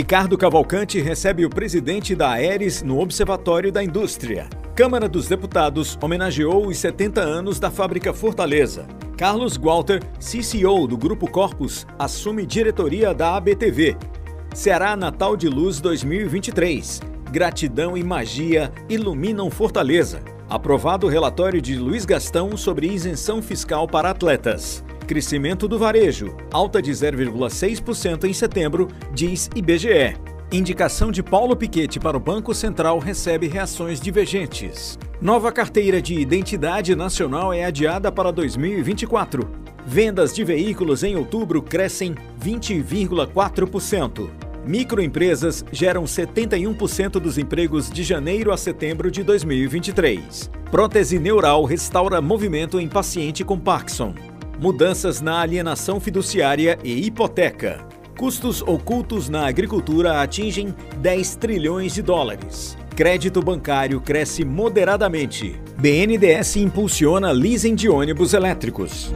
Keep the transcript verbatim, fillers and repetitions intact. Ricardo Cavalcante recebe o presidente da AERES no Observatório da Indústria. Câmara dos Deputados homenageou os setenta anos da Fábrica Fortaleza. Carlos Walter, C C O do Grupo Corpus, assume diretoria da A B T V. Será Natal de Luz dois mil e vinte e três. Gratidão e magia iluminam Fortaleza. Aprovado o relatório de Luiz Gastão sobre isenção fiscal para atletas. Crescimento do varejo, alta de zero vírgula seis por cento em setembro, diz I B G E. Indicação de Paulo Piquete para o Banco Central recebe reações divergentes. Nova carteira de identidade nacional é adiada para dois mil e vinte e quatro. Vendas de veículos em outubro crescem vinte vírgula quatro por cento. Microempresas geram setenta e um por cento dos empregos de janeiro a setembro de dois mil e vinte e três. Prótese neural restaura movimento em paciente com Parkinson. Mudanças na alienação fiduciária e hipoteca. Custos ocultos na agricultura atingem dez trilhões de dólares. Crédito bancário cresce moderadamente. B N D E S impulsiona leasing de ônibus elétricos.